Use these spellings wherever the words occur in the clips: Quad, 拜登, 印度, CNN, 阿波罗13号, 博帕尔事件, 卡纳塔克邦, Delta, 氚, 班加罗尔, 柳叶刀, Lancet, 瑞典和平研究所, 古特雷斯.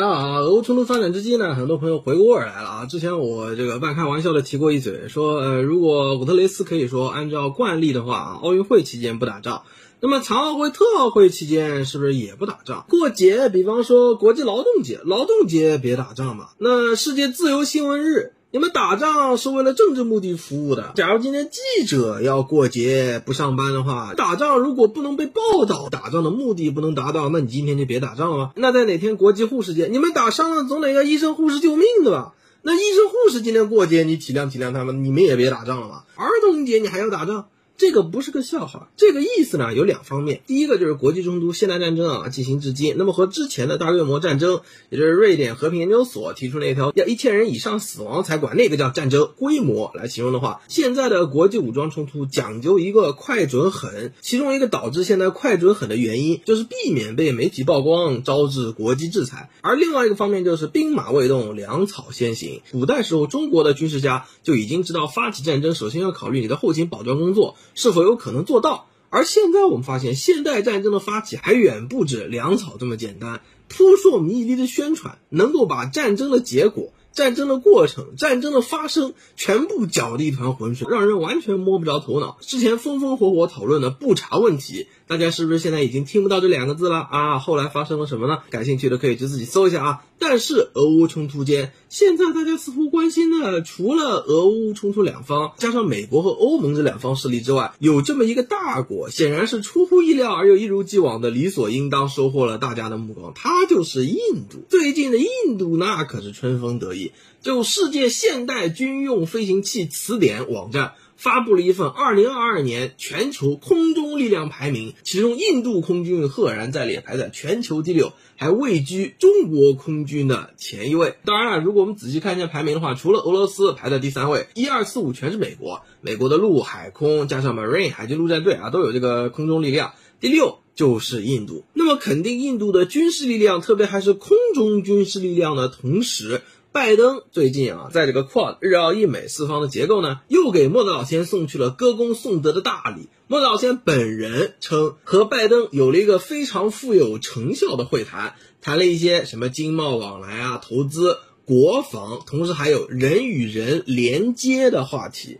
大家好，俄乌冲突发展之际呢，很多朋友回过味来了啊。之前我这个半开玩笑的提过一嘴，说如果古特雷斯可以说按照惯例的话，奥运会期间不打仗，那么常奥会、特奥会期间是不是也不打仗？过节，比方说国际劳动节，劳动节别打仗嘛。那世界自由新闻日，你们打仗是为了政治目的服务的。假如今天记者要过节不上班的话，打仗如果不能被报道，打仗的目的不能达到，那你今天就别打仗了吧。那在哪天国际护士节，你们打伤了总得要医生护士救命的吧？那医生护士今天过节，你体谅体谅他们，你们也别打仗了吧。儿童节你还要打仗？这个不是个笑话，这个意思呢有两方面。第一个就是国际冲突现代战争啊进行至今，那么和之前的大规模战争，也就是瑞典和平研究所提出那条要1000人以上死亡才管那个叫战争规模来形容的话，现在的国际武装冲突讲究一个快准狠，其中一个导致现在快准狠的原因就是避免被媒体曝光，招致国际制裁。而另外一个方面就是兵马未动，粮草先行。古代时候中国的军事家就已经知道，发起战争首先要考虑你的后勤保障工作是否有可能做到。而现在我们发现，现代战争的发起还远不止粮草这么简单。扑朔迷离的宣传能够把战争的结果、战争的过程、战争的发生全部搅得一团浑水，让人完全摸不着头脑。之前风风火火讨论的不查问题，大家是不是现在已经听不到这两个字了啊？后来发生了什么呢？感兴趣的可以去自己搜一下啊。但是俄乌冲突间，现在大家似乎关心的除了俄乌冲突两方加上美国和欧盟这两方势力之外，有这么一个大国显然是出乎意料而又一如既往的理所应当收获了大家的目光，它就是印度。最近的印度那可是春风得意，就世界现代军用飞行器词典网站发布了一份2022年全球空中力量排名，其中印度空军赫然在列，排在全球第6，还位居中国空军的前一位。当然了，如果我们仔细看一下排名的话，除了俄罗斯排在第3位，1245全是美国，美国的陆海空加上 Marine 海军陆战队啊都有这个空中力量，第6就是印度。那么肯定印度的军事力量，特别还是空中军事力量的同时，拜登最近啊，在这个 Quad 日澳印美四方的结构呢，又给莫导先送去了歌功颂德的大礼。莫导先本人称和拜登有了一个非常富有成效的会谈，谈了一些什么经贸往来啊、投资、国防，同时还有人与人连接的话题。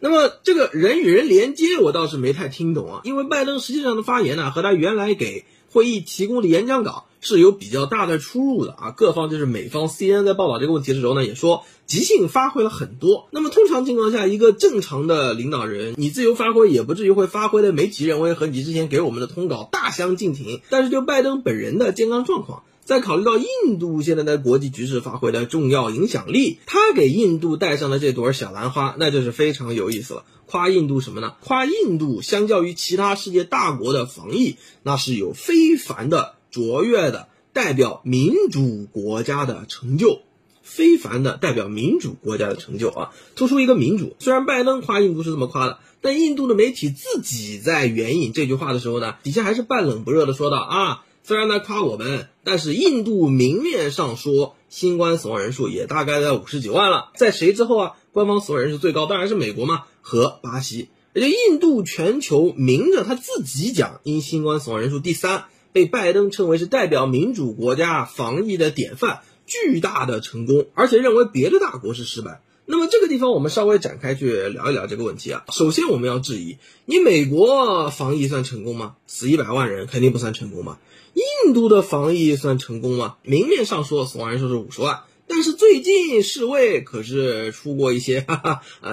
那么这个人与人连接我倒是没太听懂啊，因为拜登实际上的发言呢，和他原来给会议提供的演讲稿是有比较大的出入的啊。各方就是美方 CNN 在报道这个问题的时候呢，也说即兴发挥了很多。那么通常情况下，一个正常的领导人你自由发挥也不至于会发挥的媒体认为和你之前给我们的通稿大相径庭。但是就拜登本人的健康状况，再考虑到印度现在在国际局势发挥的重要影响力，他给印度带上的这朵小兰花那就是非常有意思了。夸印度什么呢？夸印度相较于其他世界大国的防疫，那是有非凡的、卓越的、代表民主国家的成就。非凡的代表民主国家的成就啊，突出一个民主。虽然拜登夸印度是这么夸的，但印度的媒体自己在援引这句话的时候呢，底下还是半冷不热的说到啊，虽然在夸我们，但是印度明面上说新冠死亡人数也大概在59万了。在谁之后啊？官方死亡人数最高当然是美国嘛，和巴西。而且印度全球明着他自己讲因新冠死亡人数第3，被拜登称为是代表民主国家防疫的典范，巨大的成功，而且认为别的大国是失败。那么这个地方我们稍微展开去聊一聊这个问题啊。首先我们要质疑，你美国防疫算成功吗？死100万人肯定不算成功吧。印度的防疫算成功吗？明面上说死亡人数是50万，但是最近世卫可是出过一些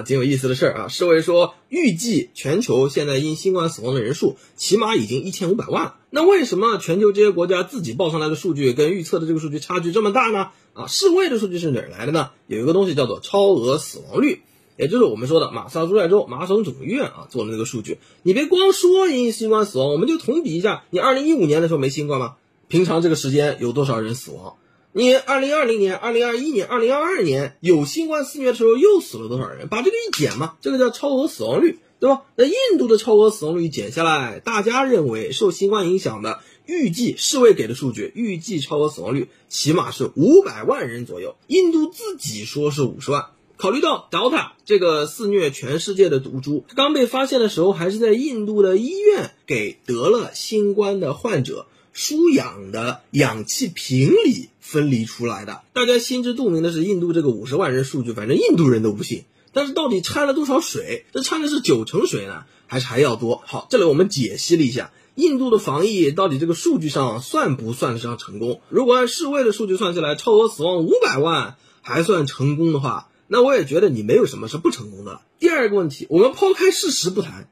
挺有意思的事儿啊。世卫说预计全球现在因新冠死亡的人数起码已经1500万了。那为什么全球这些国家自己报上来的数据跟预测的这个数据差距这么大呢？啊，世卫的数据是哪儿来的呢？有一个东西叫做超额死亡率，也就是我们说的马萨诸塞州麻省总医院啊做的那个数据。你别光说因新冠死亡，我们就同比一下，你2015年的时候没新冠吗？平常这个时间有多少人死亡？你2020年、2021年、2022年有新冠肆虐的时候又死了多少人？把这个一减嘛，这个叫超额死亡率，对吧？那印度的超额死亡率减下来，大家认为受新冠影响的预计，世卫给的数据，预计超额死亡率起码是500万人左右，印度自己说是50万。考虑到 Delta 这个肆虐全世界的毒株刚被发现的时候，还是在印度的医院给得了新冠的患者输氧的氧气瓶里分离出来的。大家心知肚明的是，印度这个50万人数据，反正印度人都不信。但是到底掺了多少水？这掺的是90%水呢，还是还要多？好，这里我们解析了一下，印度的防疫到底这个数据上算不算得上成功？如果按世卫的数据算下来，超额死亡500万还算成功的话，那我也觉得你没有什么是不成功的了。第二个问题，我们抛开事实不谈，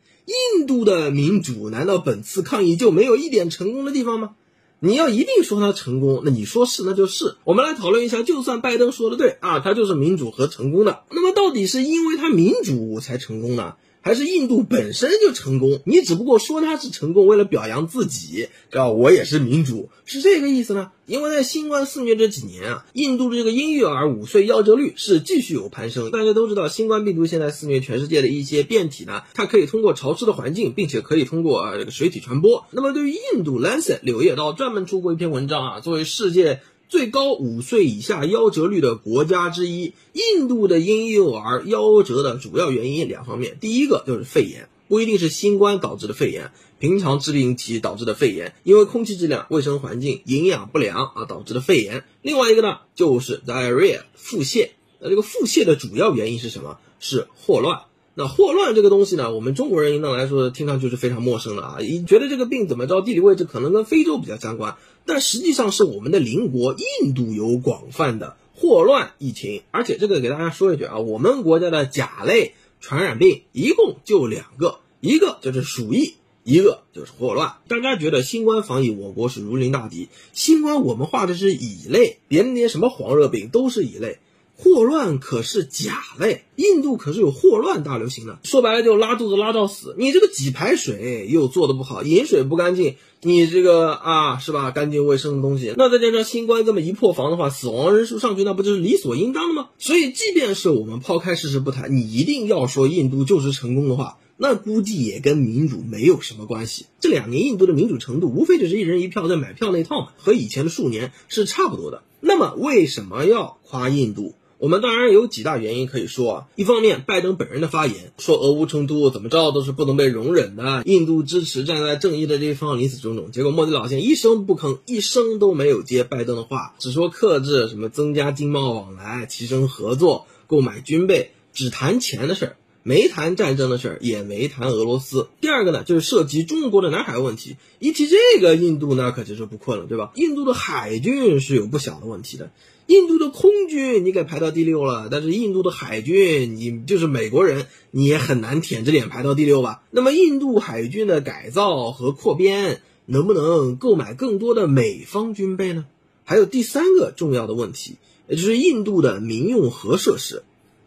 印度的民主难道本次抗疫就没有一点成功的地方吗？你要一定说它成功，那你说是那就是。我们来讨论一下，就算拜登说的对啊，它就是民主和成功的。那么到底是因为它民主才成功呢，还是印度本身就成功？你只不过说它是成功，为了表扬自己，叫我也是民主，是这个意思呢？因为在新冠肆虐这几年啊，印度的这个婴幼儿5岁夭折率是继续有攀升。大家都知道，新冠病毒现在肆虐全世界的一些变体呢，它可以通过潮湿的环境，并且可以通过这个水体传播。那么对于印度 Lancet 柳叶刀专门出过一篇文章啊，作为世界最高5岁以下夭折率的国家之一，印度的婴幼儿夭折的主要原因2方面，第一个就是肺炎，不一定是新冠导致的肺炎，平常致病体导致的肺炎，因为空气质量、卫生环境、营养不良啊导致的肺炎。另外一个呢，就是 diarrhea 腹泻。那这个腹泻的主要原因是什么？是霍乱。那霍乱这个东西呢，我们中国人应当来说听上去是非常陌生的啊，觉得这个病怎么着地理位置可能跟非洲比较相关，但实际上是我们的邻国印度有广泛的霍乱疫情。而且这个给大家说一句啊，我们国家的甲类传染病一共就2个，一个就是鼠疫，一个就是霍乱。大家觉得新冠防疫我国是如临大敌，新冠我们画的是乙类，别的那些什么黄热病都是乙类，霍乱可是甲类，印度可是有霍乱大流行的，说白了就拉肚子拉到死。你这个给排水又做得不好，饮水不干净，你这个啊是吧，干净卫生的东西，那再加上新冠这么一破防的话，死亡人数上去，那不就是理所应当的吗？所以即便是我们抛开事实不谈，你一定要说印度就是成功的话，那估计也跟民主没有什么关系。这2年印度的民主程度无非就是1人1票在买票那套嘛，和以前的数年是差不多的。那么为什么要夸印度？我们当然有几大原因可以说啊，一方面拜登本人的发言说俄乌冲突怎么着都是不能被容忍的，印度支持站在正义的这一方，如此种种。结果莫迪老先生一声不吭，一声都没有接拜登的话，只说克制什么增加经贸往来、提升合作、购买军备，只谈钱的事儿，没谈战争的事儿，也没谈俄罗斯。第二个呢，就是涉及中国的南海问题，一提这个印度那可就是不困了，对吧？印度的海军是有不小的问题的。印度的空军你给排到第6了，但是印度的海军，你就是美国人你也很难舔着脸排到第6吧。那么印度海军的改造和扩编，能不能购买更多的美方军备呢？还有第3个重要的问题，也就是印度的民用核设施。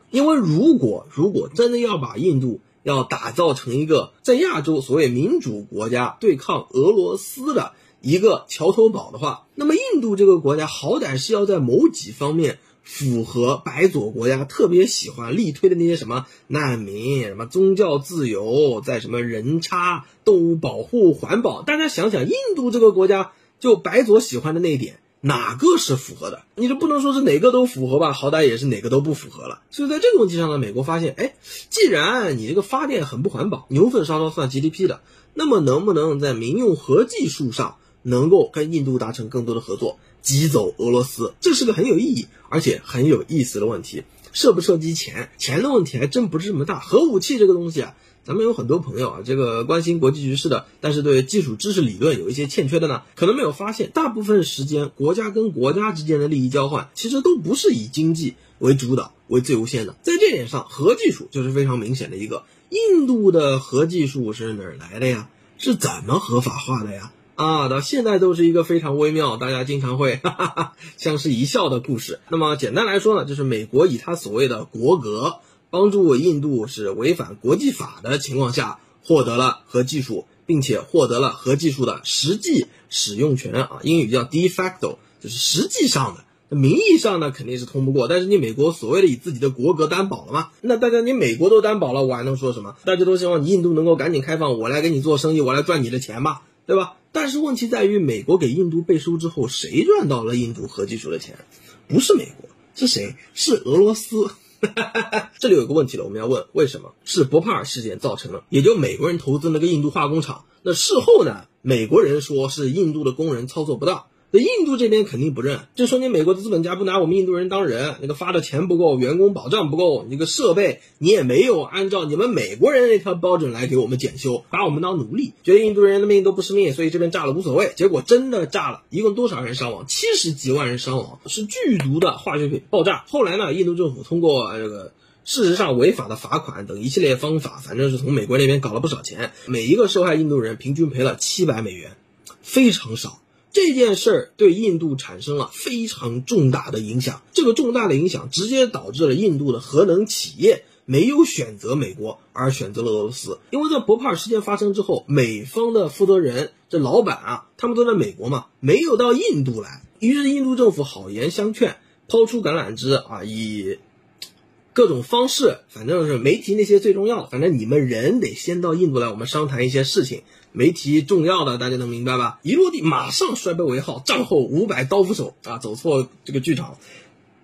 因为如果真的要把印度要打造成一个在亚洲所谓民主国家对抗俄罗斯的一个桥头堡的话，那么印度这个国家好歹是要在某几方面符合白左国家特别喜欢力推的那些什么难民、什么宗教自由、在什么人差、动物保护、环保。大家想想，印度这个国家就白左喜欢的那一点，哪个是符合的？你就不能说是哪个都符合吧，好歹也是哪个都不符合了。所以在这个问题上呢，美国发现，既然你这个发电很不环保，牛粪烧烧算 GDP 的，那么能不能在民用核技术上能够跟印度达成更多的合作，挤走俄罗斯？这是个很有意义而且很有意思的问题。涉不涉及钱的问题还真不是这么大。核武器这个东西啊，咱们有很多朋友啊，这个关心国际局势的，但是对基础知识理论有一些欠缺的呢，可能没有发现，大部分时间国家跟国家之间的利益交换其实都不是以经济为主导为最优先的。在这点上，核技术就是非常明显的一个。印度的核技术是哪儿来的呀？是怎么合法化的呀？到现在都是一个非常微妙，大家经常会相视一笑的故事。那么简单来说呢，就是美国以他所谓的国格帮助印度是违反国际法的情况下获得了核技术，并且获得了核技术的实际使用权啊，英语叫 de facto， 就是实际上的。名义上呢肯定是通不过，但是你美国所谓的以自己的国格担保了嘛，那大家你美国都担保了，我还能说什么？大家都希望你印度能够赶紧开放，我来给你做生意，我来赚你的钱吧，对吧？但是问题在于，美国给印度背书之后，谁赚到了印度核技术的钱？不是美国，是谁？是俄罗斯。这里有个问题了，我们要问为什么？是博帕尔事件造成的，也就美国人投资那个印度化工厂。那事后呢，美国人说是印度的工人操作不当，那印度这边肯定不认，就说你美国的资本家不拿我们印度人当人，那个发的钱不够，员工保障不够，那个设备你也没有按照你们美国人那条标准来给我们检修，把我们当奴隶，觉得印度人的命都不是命，所以这边炸了无所谓。结果真的炸了，一共多少人伤亡？70几万人伤亡，是剧毒的化学品爆炸。后来呢，印度政府通过这个事实上违法的罚款等一系列方法，反正是从美国那边搞了不少钱，每一个受害印度人平均赔了$700，非常少。这件事儿对印度产生了非常重大的影响，这个重大的影响直接导致了印度的核能企业没有选择美国，而选择了俄罗斯。因为在博帕尔事件发生之后，美方的负责人这老板啊，他们都在美国嘛，没有到印度来，于是印度政府好言相劝，抛出橄榄枝啊，以各种方式，反正是媒体那些最重要的，反正你们人得先到印度来，我们商谈一些事情，媒体重要的大家能明白吧。一落地马上摔杯为号，战后500刀斧手啊，走错这个剧场，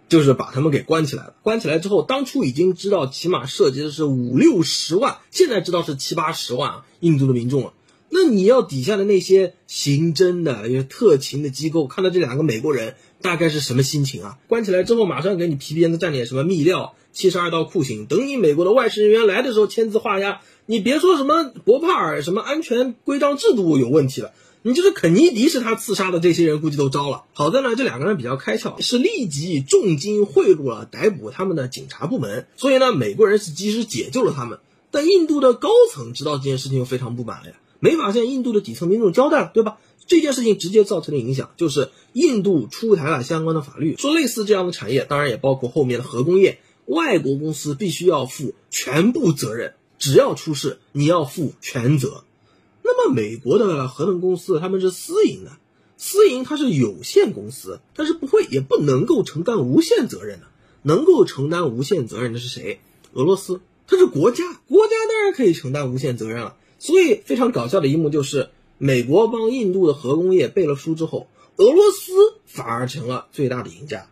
就是把他们给关起来了。关起来之后，当初已经知道起码涉及的是50-60万，现在知道是70-80万啊，印度的民众了。那你要底下的那些刑侦的、有特勤的机构看到这两个美国人大概是什么心情啊？关起来之后马上给你皮鞭子蘸点什么秘料，72道酷刑，等你美国的外事人员来的时候签字画押。你别说什么博帕尔什么安全规章制度有问题了，你就是肯尼迪是他刺杀的，这些人估计都招了。好在呢，这两个人比较开窍，是立即以重金贿赂了逮捕他们的警察部门，所以呢美国人是及时解救了他们。但印度的高层知道这件事情又非常不满了呀，没法向印度的底层民众交代了，对吧？这件事情直接造成的影响就是印度出台了相关的法律，说类似这样的产业，当然也包括后面的核工业，外国公司必须要负全部责任，只要出事你要负全责。那么美国的核能公司他们是私营的，私营它是有限公司，但是不会也不能够承担无限责任的。能够承担无限责任的是谁？俄罗斯，它是国家，国家当然可以承担无限责任了。所以非常搞笑的一幕就是美国帮印度的核工业背了书之后，俄罗斯反而成了最大的赢家。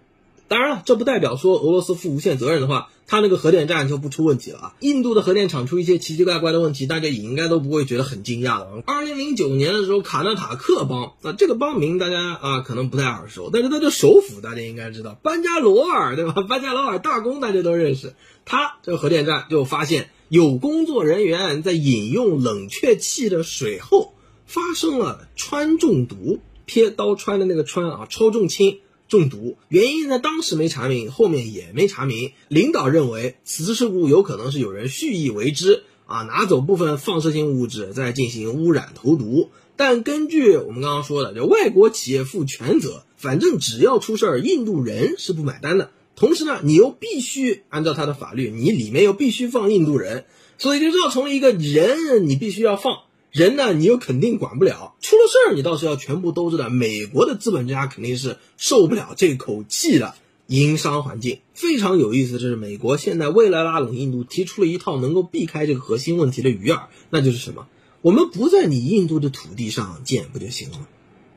当然了，这不代表说俄罗斯负无限责任的话，他那个核电站就不出问题了啊。印度的核电厂出一些奇奇怪怪的问题，大家也应该都不会觉得很惊讶的。2009年的时候，卡纳塔克邦，那这个邦名大家啊可能不太耳熟，但是他的首府大家应该知道，班加罗尔，对吧？班加罗尔大公大家都认识，他这核电站就发现有工作人员在饮用冷却气的水后发生了氚中毒，撇刀穿的那个氚啊，超重氢中毒，原因呢当时没查明，后面也没查明。领导认为此次事故有可能是有人蓄意为之啊，拿走部分放射性物质再进行污染投毒。但根据我们刚刚说的，就外国企业负全责，反正只要出事儿，印度人是不买单的。同时呢，你又必须按照他的法律，你里面又必须放印度人，所以就绕成了一个人你必须要放人呢，你又肯定管不了，出了事儿你倒是要全部兜着的。美国的资本家肯定是受不了这口气的营商环境。非常有意思的是，美国现在为了拉拢印度，提出了一套能够避开这个核心问题的鱼饵，那就是什么？我们不在你印度的土地上建不就行了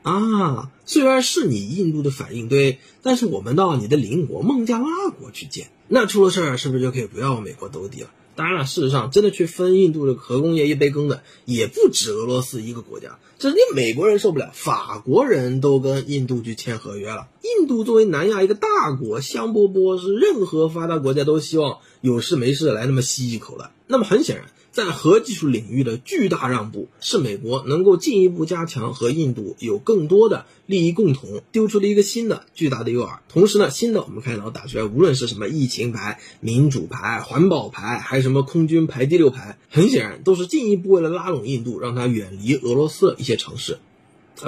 啊？虽然是你印度的反应堆，但是我们到你的邻国孟加拉国去建，那出了事儿是不是就可以不要美国兜底了？当然了，事实上真的去分印度的核工业一杯羹的也不止俄罗斯一个国家，这连美国人受不了，法国人都跟印度去签合约了。印度作为南亚一个大国，香饽饽是任何发达国家都希望有事没事来那么吸一口的。那么很显然，在核技术领域的巨大让步，是美国能够进一步加强和印度有更多的利益共同，丢出了一个新的巨大的诱饵。同时呢，新的我们看到打出来，无论是什么疫情牌、民主牌、环保牌，还是什么空军牌、第6牌，很显然都是进一步为了拉拢印度，让它远离俄罗斯的一些城市。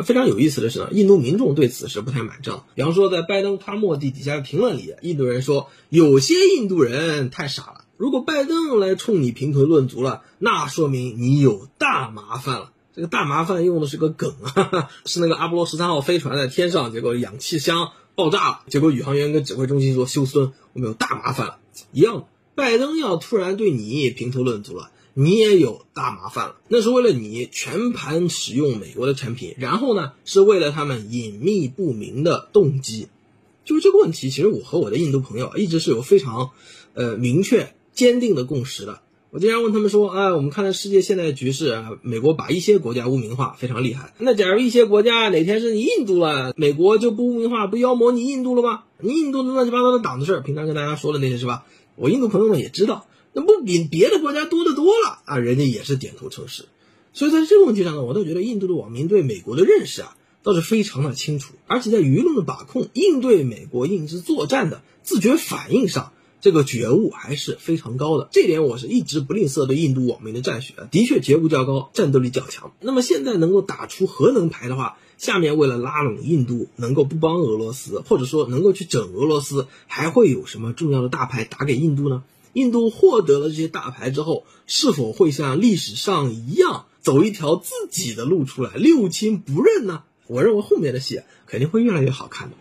非常有意思的是呢，印度民众对此是不太买账。比方说在拜登他莫蒂底下的评论里，印度人说有些印度人太傻了，如果拜登来冲你评头论足了，那说明你有大麻烦了。这个大麻烦用的是个梗啊，是那个阿波罗13号飞船在天上，结果氧气箱爆炸了，结果宇航员跟指挥中心说休孙，我们有大麻烦了。一样的，拜登要突然对你评头论足了，你也有大麻烦了，那是为了你全盘使用美国的产品，然后呢是为了他们隐秘不明的动机。就是这个问题，其实我和我的印度朋友一直是有非常明确坚定的共识的。我经常问他们说啊，我们看到世界现在局势啊，美国把一些国家污名化非常厉害。那假如一些国家哪天是你印度了，美国就不污名化，不妖魔你印度了吗？你印度的乱七八糟的党的事儿，平常跟大家说的那些是吧？我印度朋友们也知道，那不比别的国家多得多了啊，人家也是点头称是。所以在这个问题上呢，我倒觉得印度的网民对美国的认识啊，倒是非常的清楚，而且在舆论的把控、应对美国认知作战的自觉反应上，这个觉悟还是非常高的。这点我是一直不吝啬对印度网民的赞许，的确觉悟较高，战斗力较强。那么现在能够打出核能牌的话，下面为了拉拢印度，能够不帮俄罗斯，或者说能够去整俄罗斯，还会有什么重要的大牌打给印度呢？印度获得了这些大牌之后，是否会像历史上一样走一条自己的路出来，六亲不认呢？我认为后面的戏肯定会越来越好看的。